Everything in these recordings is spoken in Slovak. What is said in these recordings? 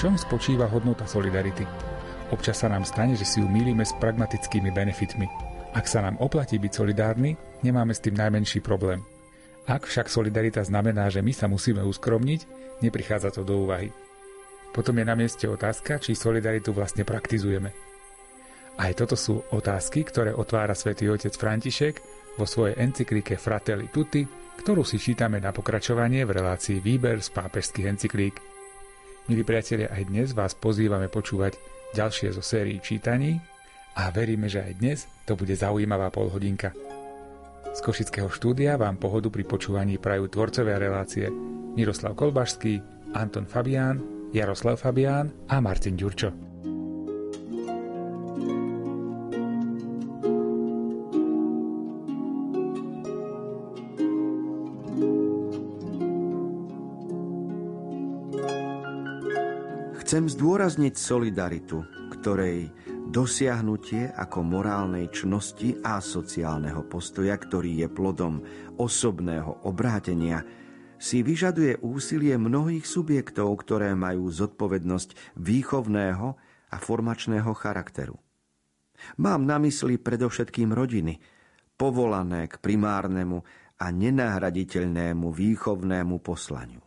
čom spočíva hodnota solidarity. Občas sa nám stane, že si ju mýlime s pragmatickými benefitmi. Ak sa nám oplatí byť solidárni, nemáme s tým najmenší problém. Ak však solidarita znamená, že my sa musíme uskromniť, neprichádza to do úvahy. Potom je na mieste otázka, či solidaritu vlastne praktizujeme. Aj toto sú otázky, ktoré otvára svätý otec František vo svojej encyklike Fratelli Tutti, ktorú si čítame na pokračovanie v relácii Výber z pápežských encyklík. Milí priatelia, aj dnes vás pozývame počúvať ďalšie zo sérií čítaní a veríme, že aj dnes to bude zaujímavá polhodinka. Z košického štúdia vám pohodu pri počúvaní prajú tvorcovia relácie Miroslav Kolbaský, Anton Fabián, Jaroslav Fabián a Martin Ďurčo. Chcem zdôrazniť solidaritu, ktorej dosiahnutie ako morálnej čnosti a sociálneho postoja, ktorý je plodom osobného obrátenia, si vyžaduje úsilie mnohých subjektov, ktoré majú zodpovednosť výchovného a formačného charakteru. Mám na mysli predovšetkým rodiny, povolané k primárnemu a nenahraditeľnému výchovnému poslaniu.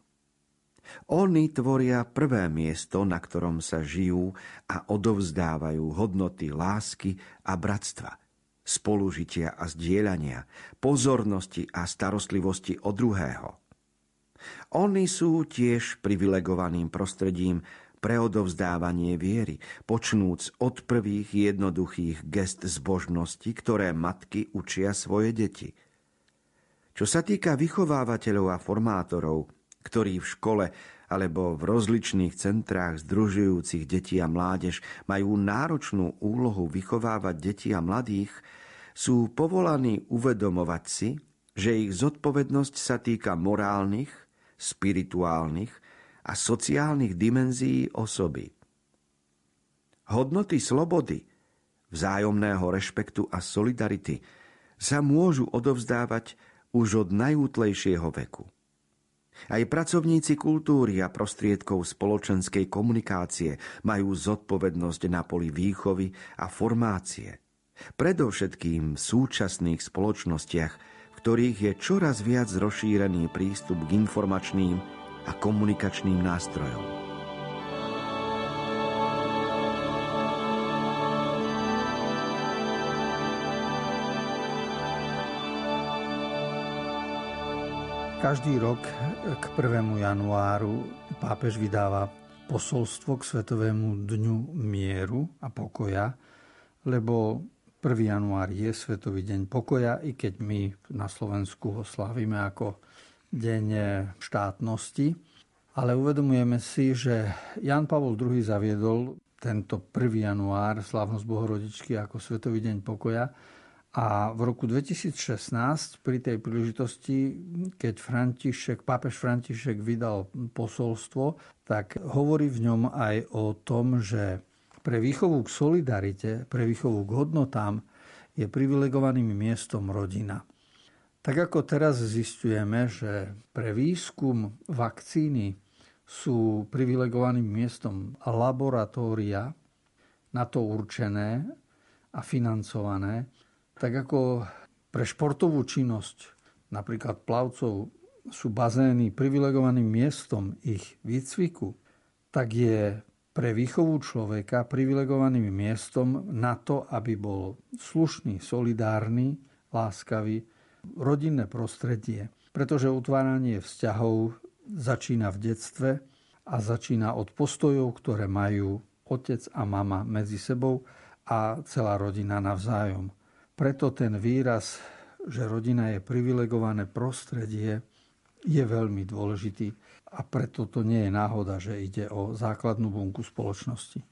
Oni tvoria prvé miesto, na ktorom sa žijú a odovzdávajú hodnoty lásky a bratstva, spolužitia a zdieľania, pozornosti a starostlivosti o druhého. Oni sú tiež privilegovaným prostredím pre odovzdávanie viery, počnúc od prvých jednoduchých gest zbožnosti, ktoré matky učia svoje deti. Čo sa týka vychovávateľov a formátorov, ktorí v škole alebo v rozličných centrách združujúcich deti a mládež majú náročnú úlohu vychovávať deti a mladých, sú povolaní uvedomovať si, že ich zodpovednosť sa týka morálnych, spirituálnych a sociálnych dimenzií osoby. Hodnoty slobody, vzájomného rešpektu a solidarity sa môžu odovzdávať už od najútlejšieho veku. Aj pracovníci kultúry a prostriedkov spoločenskej komunikácie majú zodpovednosť na poli výchovy a formácie. Predovšetkým v súčasných spoločnostiach, v ktorých je čoraz viac rozšírený prístup k informačným a komunikačným nástrojom. Každý rok k 1. januáru pápež vydáva posolstvo k Svetovému dňu mieru a pokoja, lebo 1. január je Svetový deň pokoja, i keď my na Slovensku ho slávime ako deň štátnosti. Ale uvedomujeme si, že Ján Pavol II zaviedol tento 1. január slávnosť Bohorodičky ako Svetový deň pokoja. A v roku 2016 pri tej príležitosti, keď pápež František vydal posolstvo, tak hovorí v ňom aj o tom, že pre výchovu k solidarite, pre výchovu k hodnotám je privilegovaným miestom rodina. Tak ako teraz zistujeme, že pre výskum vakcíny sú privilegovaným miestom laboratória na to určené a financované, tak ako pre športovú činnosť, napríklad plavcov, sú bazény privilegovaným miestom ich výcviku, tak je pre výchovu človeka privilegovaným miestom na to, aby bol slušný, solidárny, láskavý, rodinné prostredie. Pretože utváranie vzťahov začína v detstve a začína od postojov, ktoré majú otec a mama medzi sebou a celá rodina navzájom. Preto ten výraz, že rodina je privilegované prostredie, je veľmi dôležitý a preto to nie je náhoda, že ide o základnú bunku spoločnosti.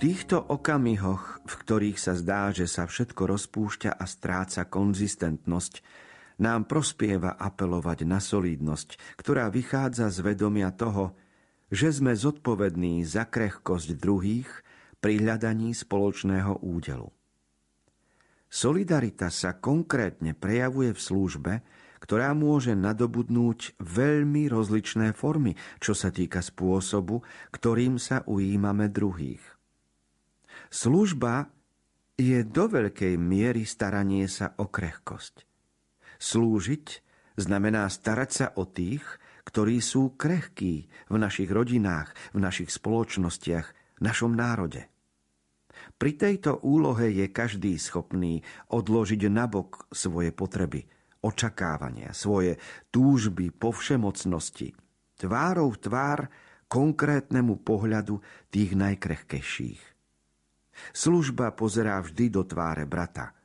týchto okamihoch, v ktorých sa zdá, že sa všetko rozpúšťa a stráca konzistentnosť, nám prospieva apelovať na solidnosť, ktorá vychádza z vedomia toho, že sme zodpovední za krehkosť druhých pri hľadaní spoločného údelu. Solidarita sa konkrétne prejavuje v službe, ktorá môže nadobudnúť veľmi rozličné formy, čo sa týka spôsobu, ktorým sa ujímame druhých. Služba je do veľkej miery staranie sa o krehkosť. Slúžiť znamená starať sa o tých, ktorí sú krehkí v našich rodinách, v našich spoločnostiach, v našom národe. Pri tejto úlohe je každý schopný odložiť nabok svoje potreby, očakávania, svoje túžby po všemocnosti, tvárou v tvár konkrétnemu pohľadu tých najkrehkejších. Služba pozerá vždy do tváre brata,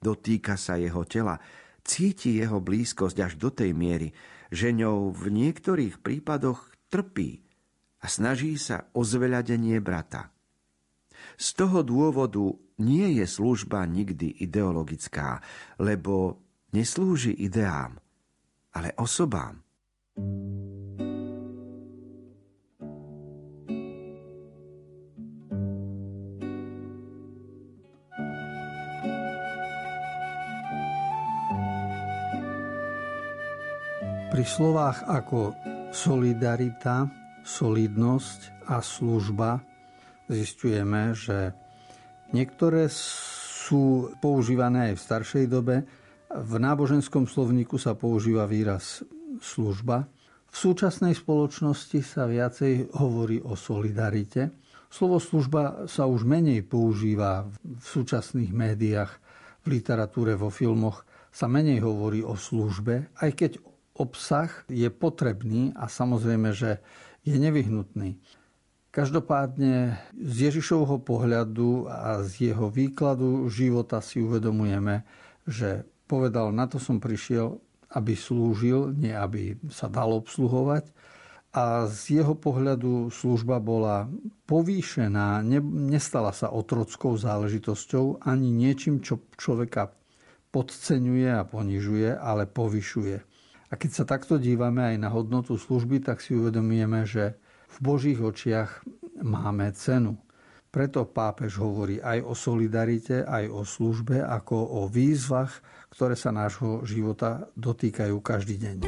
dotýka sa jeho tela, cíti jeho blízkosť až do tej miery, že ňou v niektorých prípadoch trpí a snaží sa o zveľadenie brata. Z toho dôvodu nie je služba nikdy ideologická, lebo neslúži ideám, ale osobám. Pri slovách ako solidarita, solidnosť a služba zisťujeme, že niektoré sú používané aj v staršej dobe. V náboženskom slovníku sa používa výraz služba. V súčasnej spoločnosti sa viacej hovorí o solidarite. Slovo služba sa už menej používa v súčasných médiách, v literatúre, vo filmoch sa menej hovorí o službe, aj keď obsah je potrebný a samozrejme, že je nevyhnutný. Každopádne z Ježišovho pohľadu a z jeho výkladu života si uvedomujeme, že povedal, na to som prišiel, aby slúžil, nie aby sa dal obsluhovať. A z jeho pohľadu služba bola povýšená, nestala sa otrockou záležitosťou, ani niečím, čo človeka podceňuje a ponižuje, ale povyšuje. A keď sa takto dívame aj na hodnotu služby, tak si uvedomujeme, že v Božích očiach máme cenu. Preto pápež hovorí aj o solidarite, aj o službe, ako o výzvach, ktoré sa nášho života dotýkajú každý deň.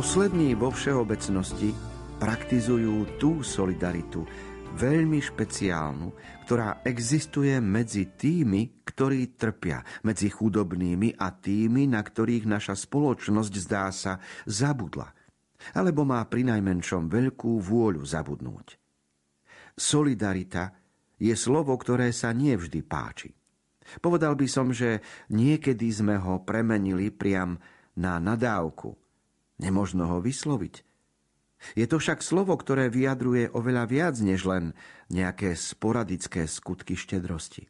Poslední vo všeobecnosti praktizujú tú solidaritu, veľmi špeciálnu, ktorá existuje medzi tými, ktorí trpia, medzi chudobnými a tými, na ktorých naša spoločnosť, zdá sa, zabudla, alebo má prinajmenšom veľkú vôľu zabudnúť. Solidarita je slovo, ktoré sa nevždy páči. Povedal by som, že niekedy sme ho premenili priam na nadávku. Nemožno ho vysloviť. Je to však slovo, ktoré vyjadruje oveľa viac než len nejaké sporadické skutky štedrosti.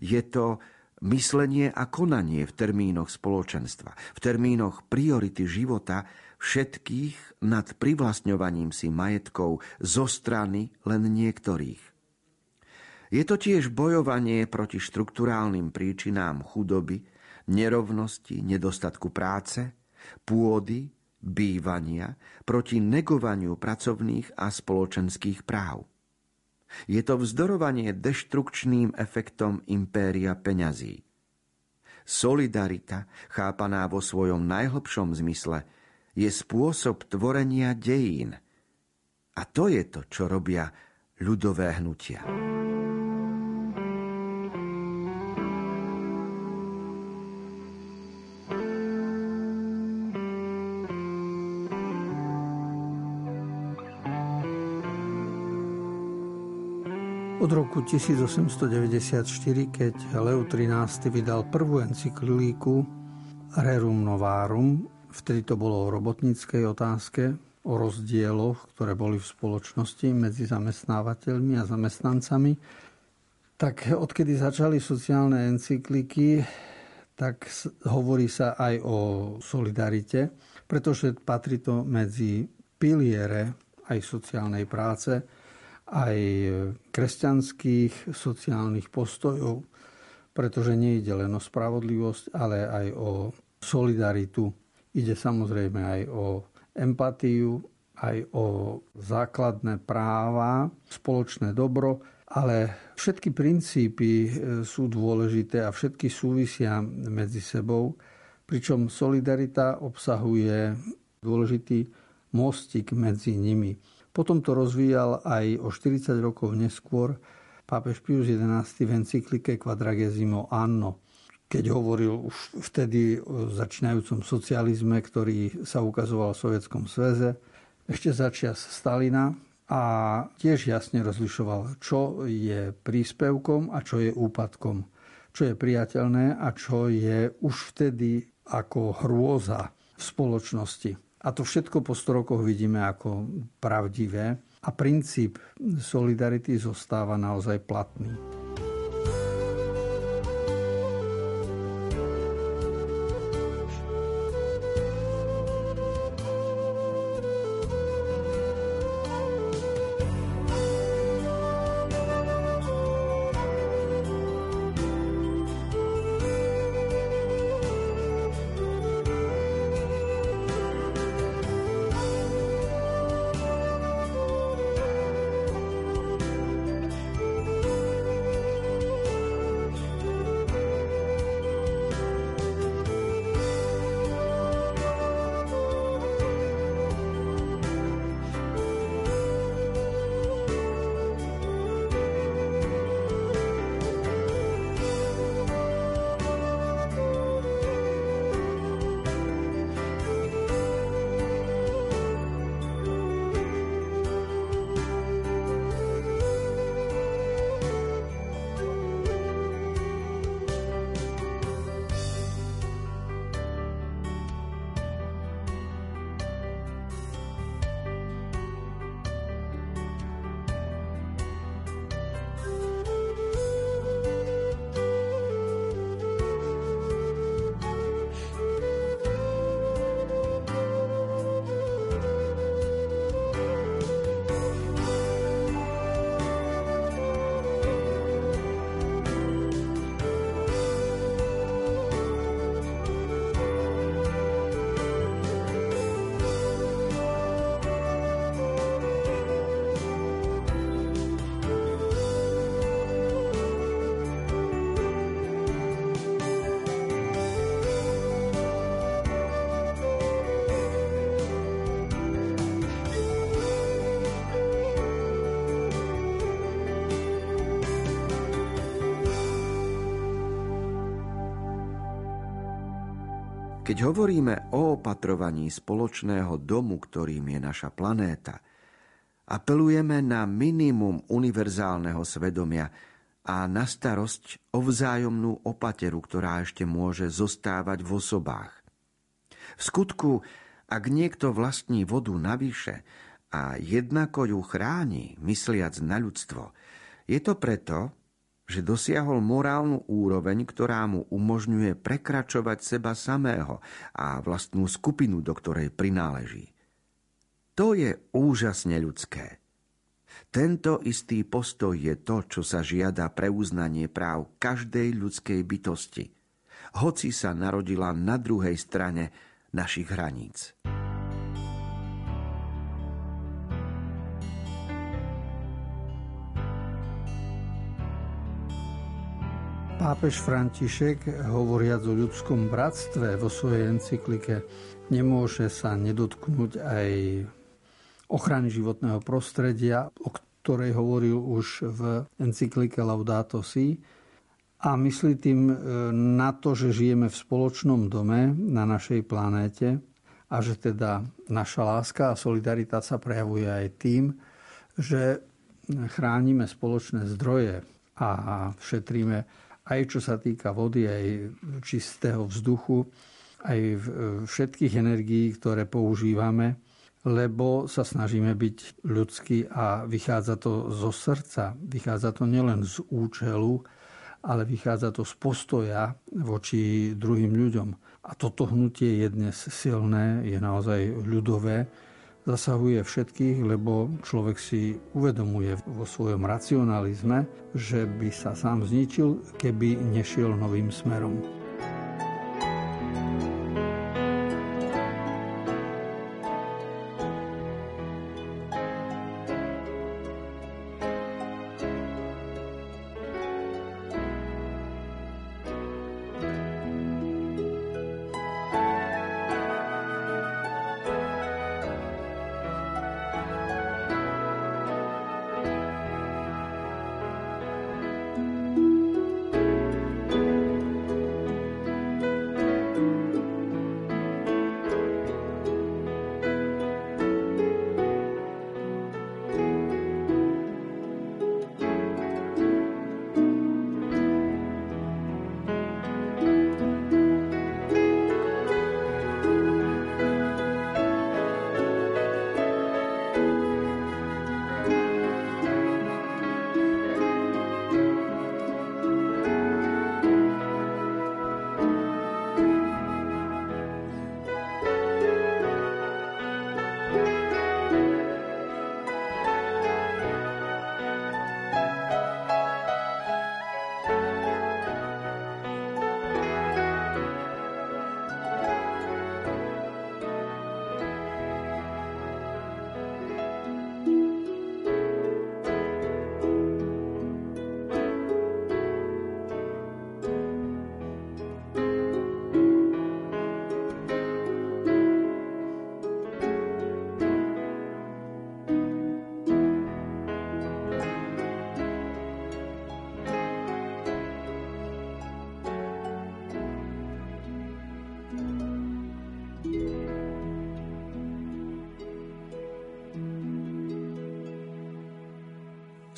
Je to myslenie a konanie v termínoch spoločenstva, v termínoch priority života všetkých nad privlastňovaním si majetkov zo strany len niektorých. Je to tiež bojovanie proti štrukturálnym príčinám chudoby, nerovnosti, nedostatku práce, pôdy, bývania, proti negovaniu pracovných a spoločenských práv. Je to vzdorovanie deštrukčným efektom impéria peňazí. Solidarita, chápaná vo svojom najhlbšom zmysle, je spôsob tvorenia dejín. A to je to, čo robia ľudové hnutia. Od roku 1894, keď Leo XIII vydal prvú encyklíku Rerum novarum, vtedy to bolo o robotníckej otázke, o rozdieloch, ktoré boli v spoločnosti medzi zamestnávateľmi a zamestnancami, tak odkedy začali sociálne encyklíky, tak hovorí sa aj o solidarite, pretože patrí to medzi piliere aj sociálnej práce, aj kresťanských sociálnych postojov, pretože nejde len o spravodlivosť, ale aj o solidaritu. Ide samozrejme aj o empatiu, aj o základné práva, spoločné dobro, ale všetky princípy sú dôležité a všetky súvisia medzi sebou, pričom solidarita obsahuje dôležitý mostík medzi nimi. Potom to rozvíjal aj o 40 rokov neskôr pápež Pius XI v encyklike Quadragesimo Anno, keď hovoril už vtedy o začínajúcom socializme, ktorý sa ukazoval v Sovietskom sveze, ešte začias Stalina, a tiež jasne rozlišoval, čo je príspevkom a čo je úpadkom, čo je priateľné a čo je už vtedy ako hrôza v spoločnosti. A to všetko po 100 rokoch vidíme ako pravdivé a princíp solidarity zostáva naozaj platný. Keď hovoríme o opatrovaní spoločného domu, ktorým je naša planéta, apelujeme na minimum univerzálneho svedomia a na starosť o vzájomnú opateru, ktorá ešte môže zostávať v osobách. V skutku, ak niekto vlastní vodu navyše a jednako ju chráni, mysliac na ľudstvo, je to preto, že dosiahol morálnu úroveň, ktorá mu umožňuje prekračovať seba samého a vlastnú skupinu, do ktorej prináleží. To je úžasne ľudské. Tento istý postoj je to, čo sa žiada pre uznanie práv každej ľudskej bytosti, hoci sa narodila na druhej strane našich hraníc. Pápež František, hovoriac o ľudskom bratstve vo svojej encyklike, nemôže sa nedotknúť aj ochrany životného prostredia, o ktorej hovoril už v encyklike Laudato Si. A myslí tým na to, že žijeme v spoločnom dome na našej planéte a že teda naša láska a solidarita sa prejavuje aj tým, že chránime spoločné zdroje a šetríme aj čo sa týka vody, aj čistého vzduchu, aj všetkých energií, ktoré používame, lebo sa snažíme byť ľudskí a vychádza to zo srdca. Vychádza to nielen z účelu, ale vychádza to z postoja voči druhým ľuďom. A toto hnutie je dnes silné, je naozaj ľudové, zasahuje všetkých, lebo človek si uvedomuje vo svojom racionalizme, že by sa sám zničil, keby nešiel novým smerom.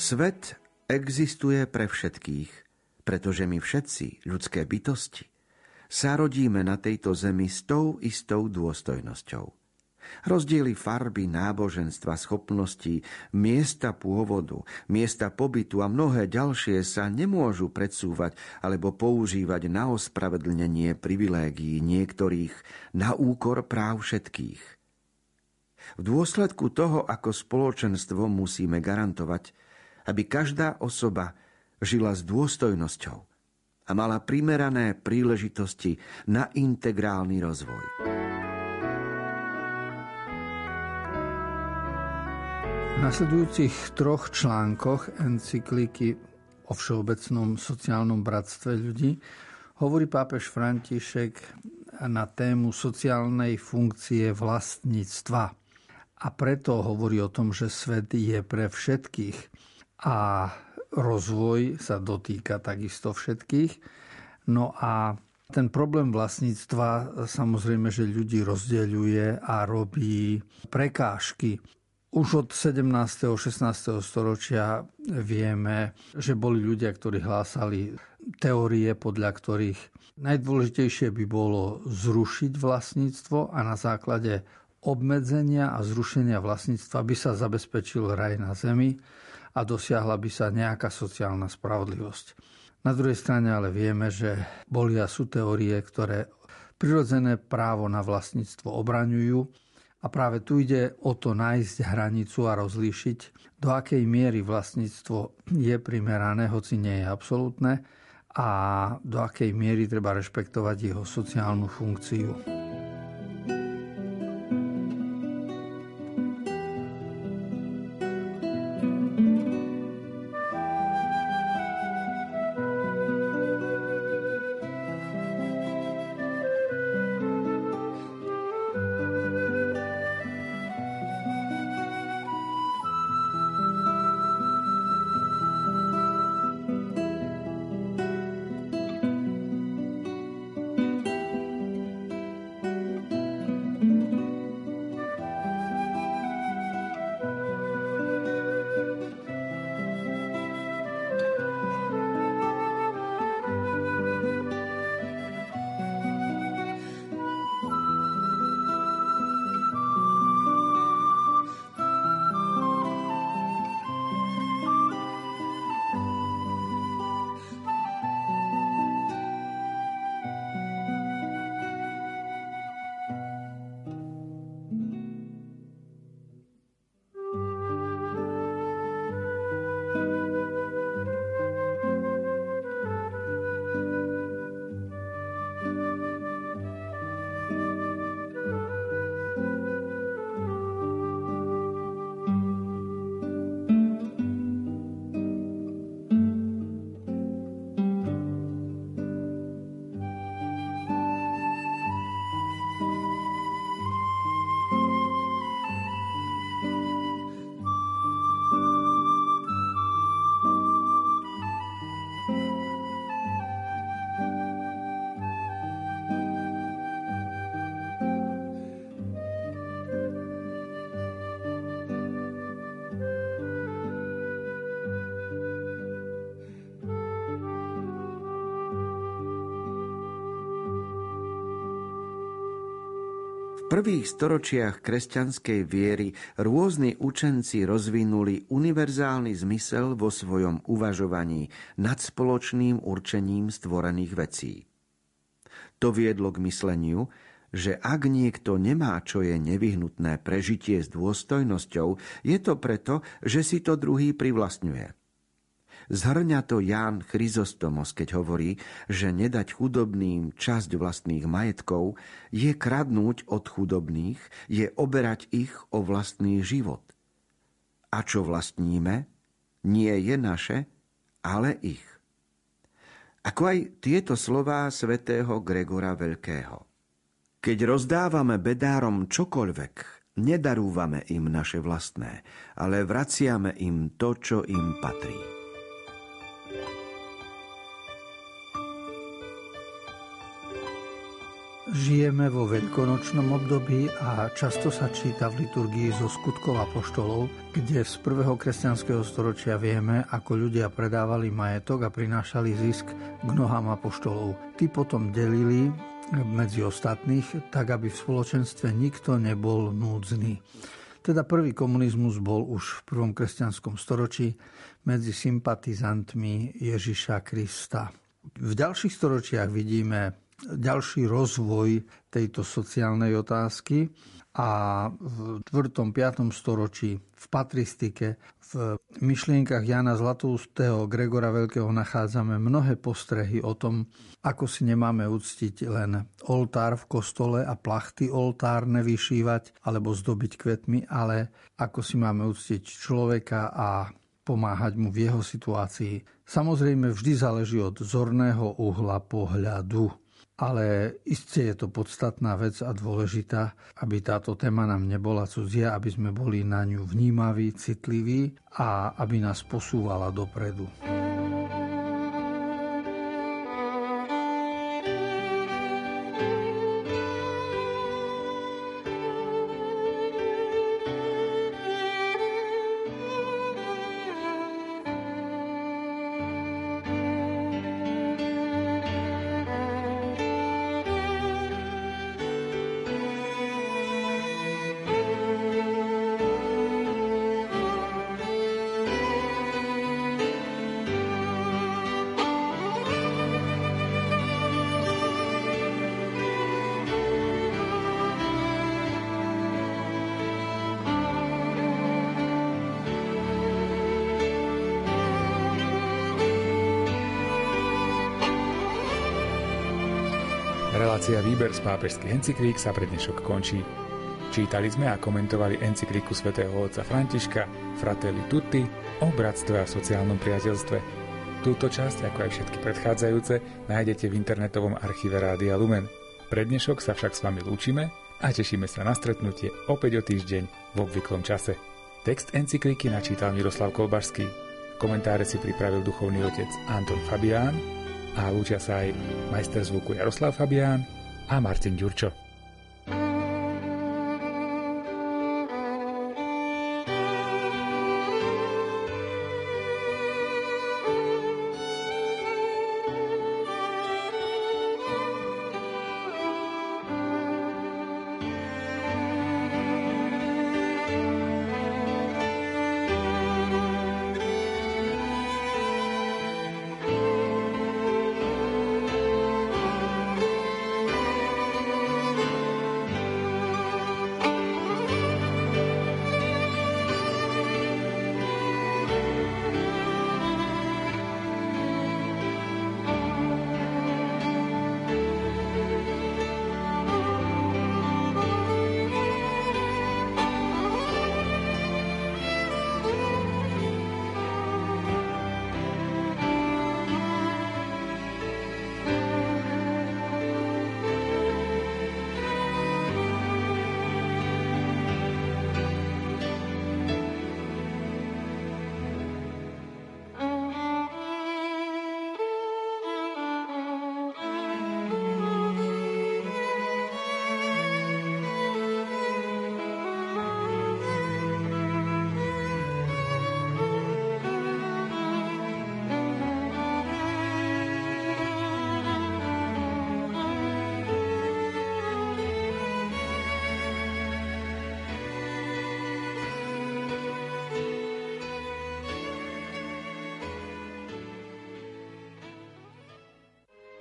Svet existuje pre všetkých, pretože my všetci, ľudské bytosti, sa rodíme na tejto zemi s tou istou dôstojnosťou. Rozdiely farby, náboženstva, schopností, miesta pôvodu, miesta pobytu a mnohé ďalšie sa nemôžu predsúvať alebo používať na ospravedlnenie privilégií niektorých na úkor práv všetkých. V dôsledku toho, ako spoločenstvo musíme garantovať, aby každá osoba žila s dôstojnosťou a mala primerané príležitosti na integrálny rozvoj. V nasledujúcich troch článkoch encykliky o všeobecnom sociálnom bratstve ľudí hovorí pápež František na tému sociálnej funkcie vlastníctva. A preto hovorí o tom, že svet je pre všetkých a rozvoj sa dotýka takisto všetkých. No a Ten problém vlastníctva samozrejme, že ľudí rozdeľuje a robí prekážky. Už od 17. a 16. storočia vieme, že boli ľudia, ktorí hlásali teórie, podľa ktorých najdôležitejšie by bolo zrušiť vlastníctvo a na základe obmedzenia a zrušenia vlastníctva by sa zabezpečil raj na zemi a dosiahla by sa nejaká sociálna spravodlivosť. Na druhej strane ale vieme, že boli a sú teórie, ktoré prirodzené právo na vlastníctvo obraňujú. A práve tu ide o to nájsť hranicu a rozlíšiť, do akej miery vlastníctvo je primerané, hoci nie je absolútne, a do akej miery treba rešpektovať jeho sociálnu funkciu. V prvých storočiach kresťanskej viery rôzni učenci rozvinuli univerzálny zmysel vo svojom uvažovaní nad spoločným určením stvorených vecí. To viedlo k mysleniu, že ak niekto nemá, čo je nevyhnutné prežitie s dôstojnosťou, je to preto, že si to druhý privlastňuje. Zhrňa to Ján Chryzostomos, keď hovorí, že nedať chudobným časť vlastných majetkov je kradnúť od chudobných, je oberať ich o vlastný život. A čo vlastníme, nie je naše, ale ich. Ako aj tieto slová svätého Gregora Veľkého. Keď rozdávame bedárom čokoľvek, nedarúvame im naše vlastné, ale vraciame im to, čo im patrí. Žijeme vo veľkonočnom období a často sa číta v liturgii zo skutkov apoštolov, kde z prvého kresťanského storočia vieme, ako ľudia predávali majetok a prinášali zisk k nohám apoštolov. Tí potom delili medzi ostatných, tak aby v spoločenstve nikto nebol núdzny. Teda prvý komunizmus bol už v prvom kresťanskom storočí medzi sympatizantmi Ježiša Krista. V ďalších storočiach vidíme ďalší rozvoj tejto sociálnej otázky a v 4. 5. storočí v patristike, v myšlienkach Jána Zlatoustého, Gregora Veľkého nachádzame mnohé postrehy o tom, ako si nemáme uctiť len oltár v kostole a plachty oltárne vyšívať alebo zdobiť kvetmi, ale ako si máme uctiť človeka a pomáhať mu v jeho situácii. Samozrejme vždy záleží od zorného uhla pohľadu. Ale iste je to podstatná vec a dôležitá, aby táto téma nám nebola cudzia, aby sme boli na ňu vnímaví, citliví a aby nás posúvala dopredu. Relácia Výber z pápežských encyklík sa pre dnešok končí. Čítali sme a komentovali encyklíku svätého otca Františka Fratelli Tutti o bratstve a sociálnom priateľstve. Túto časť, ako aj všetky predchádzajúce, nájdete v internetovom archíve Rádia Lumen. Pre dnešok sa však s vami lúčime a tešíme sa na stretnutie opäť o týždeň v obvyklom čase. Text encyklíky načítal Miroslav Kolbaský. Komentáre si pripravil duchovný otec Anton Fabián a lúčia sa aj majster zvuku Jaroslav Fabián a Martin Ďurčo.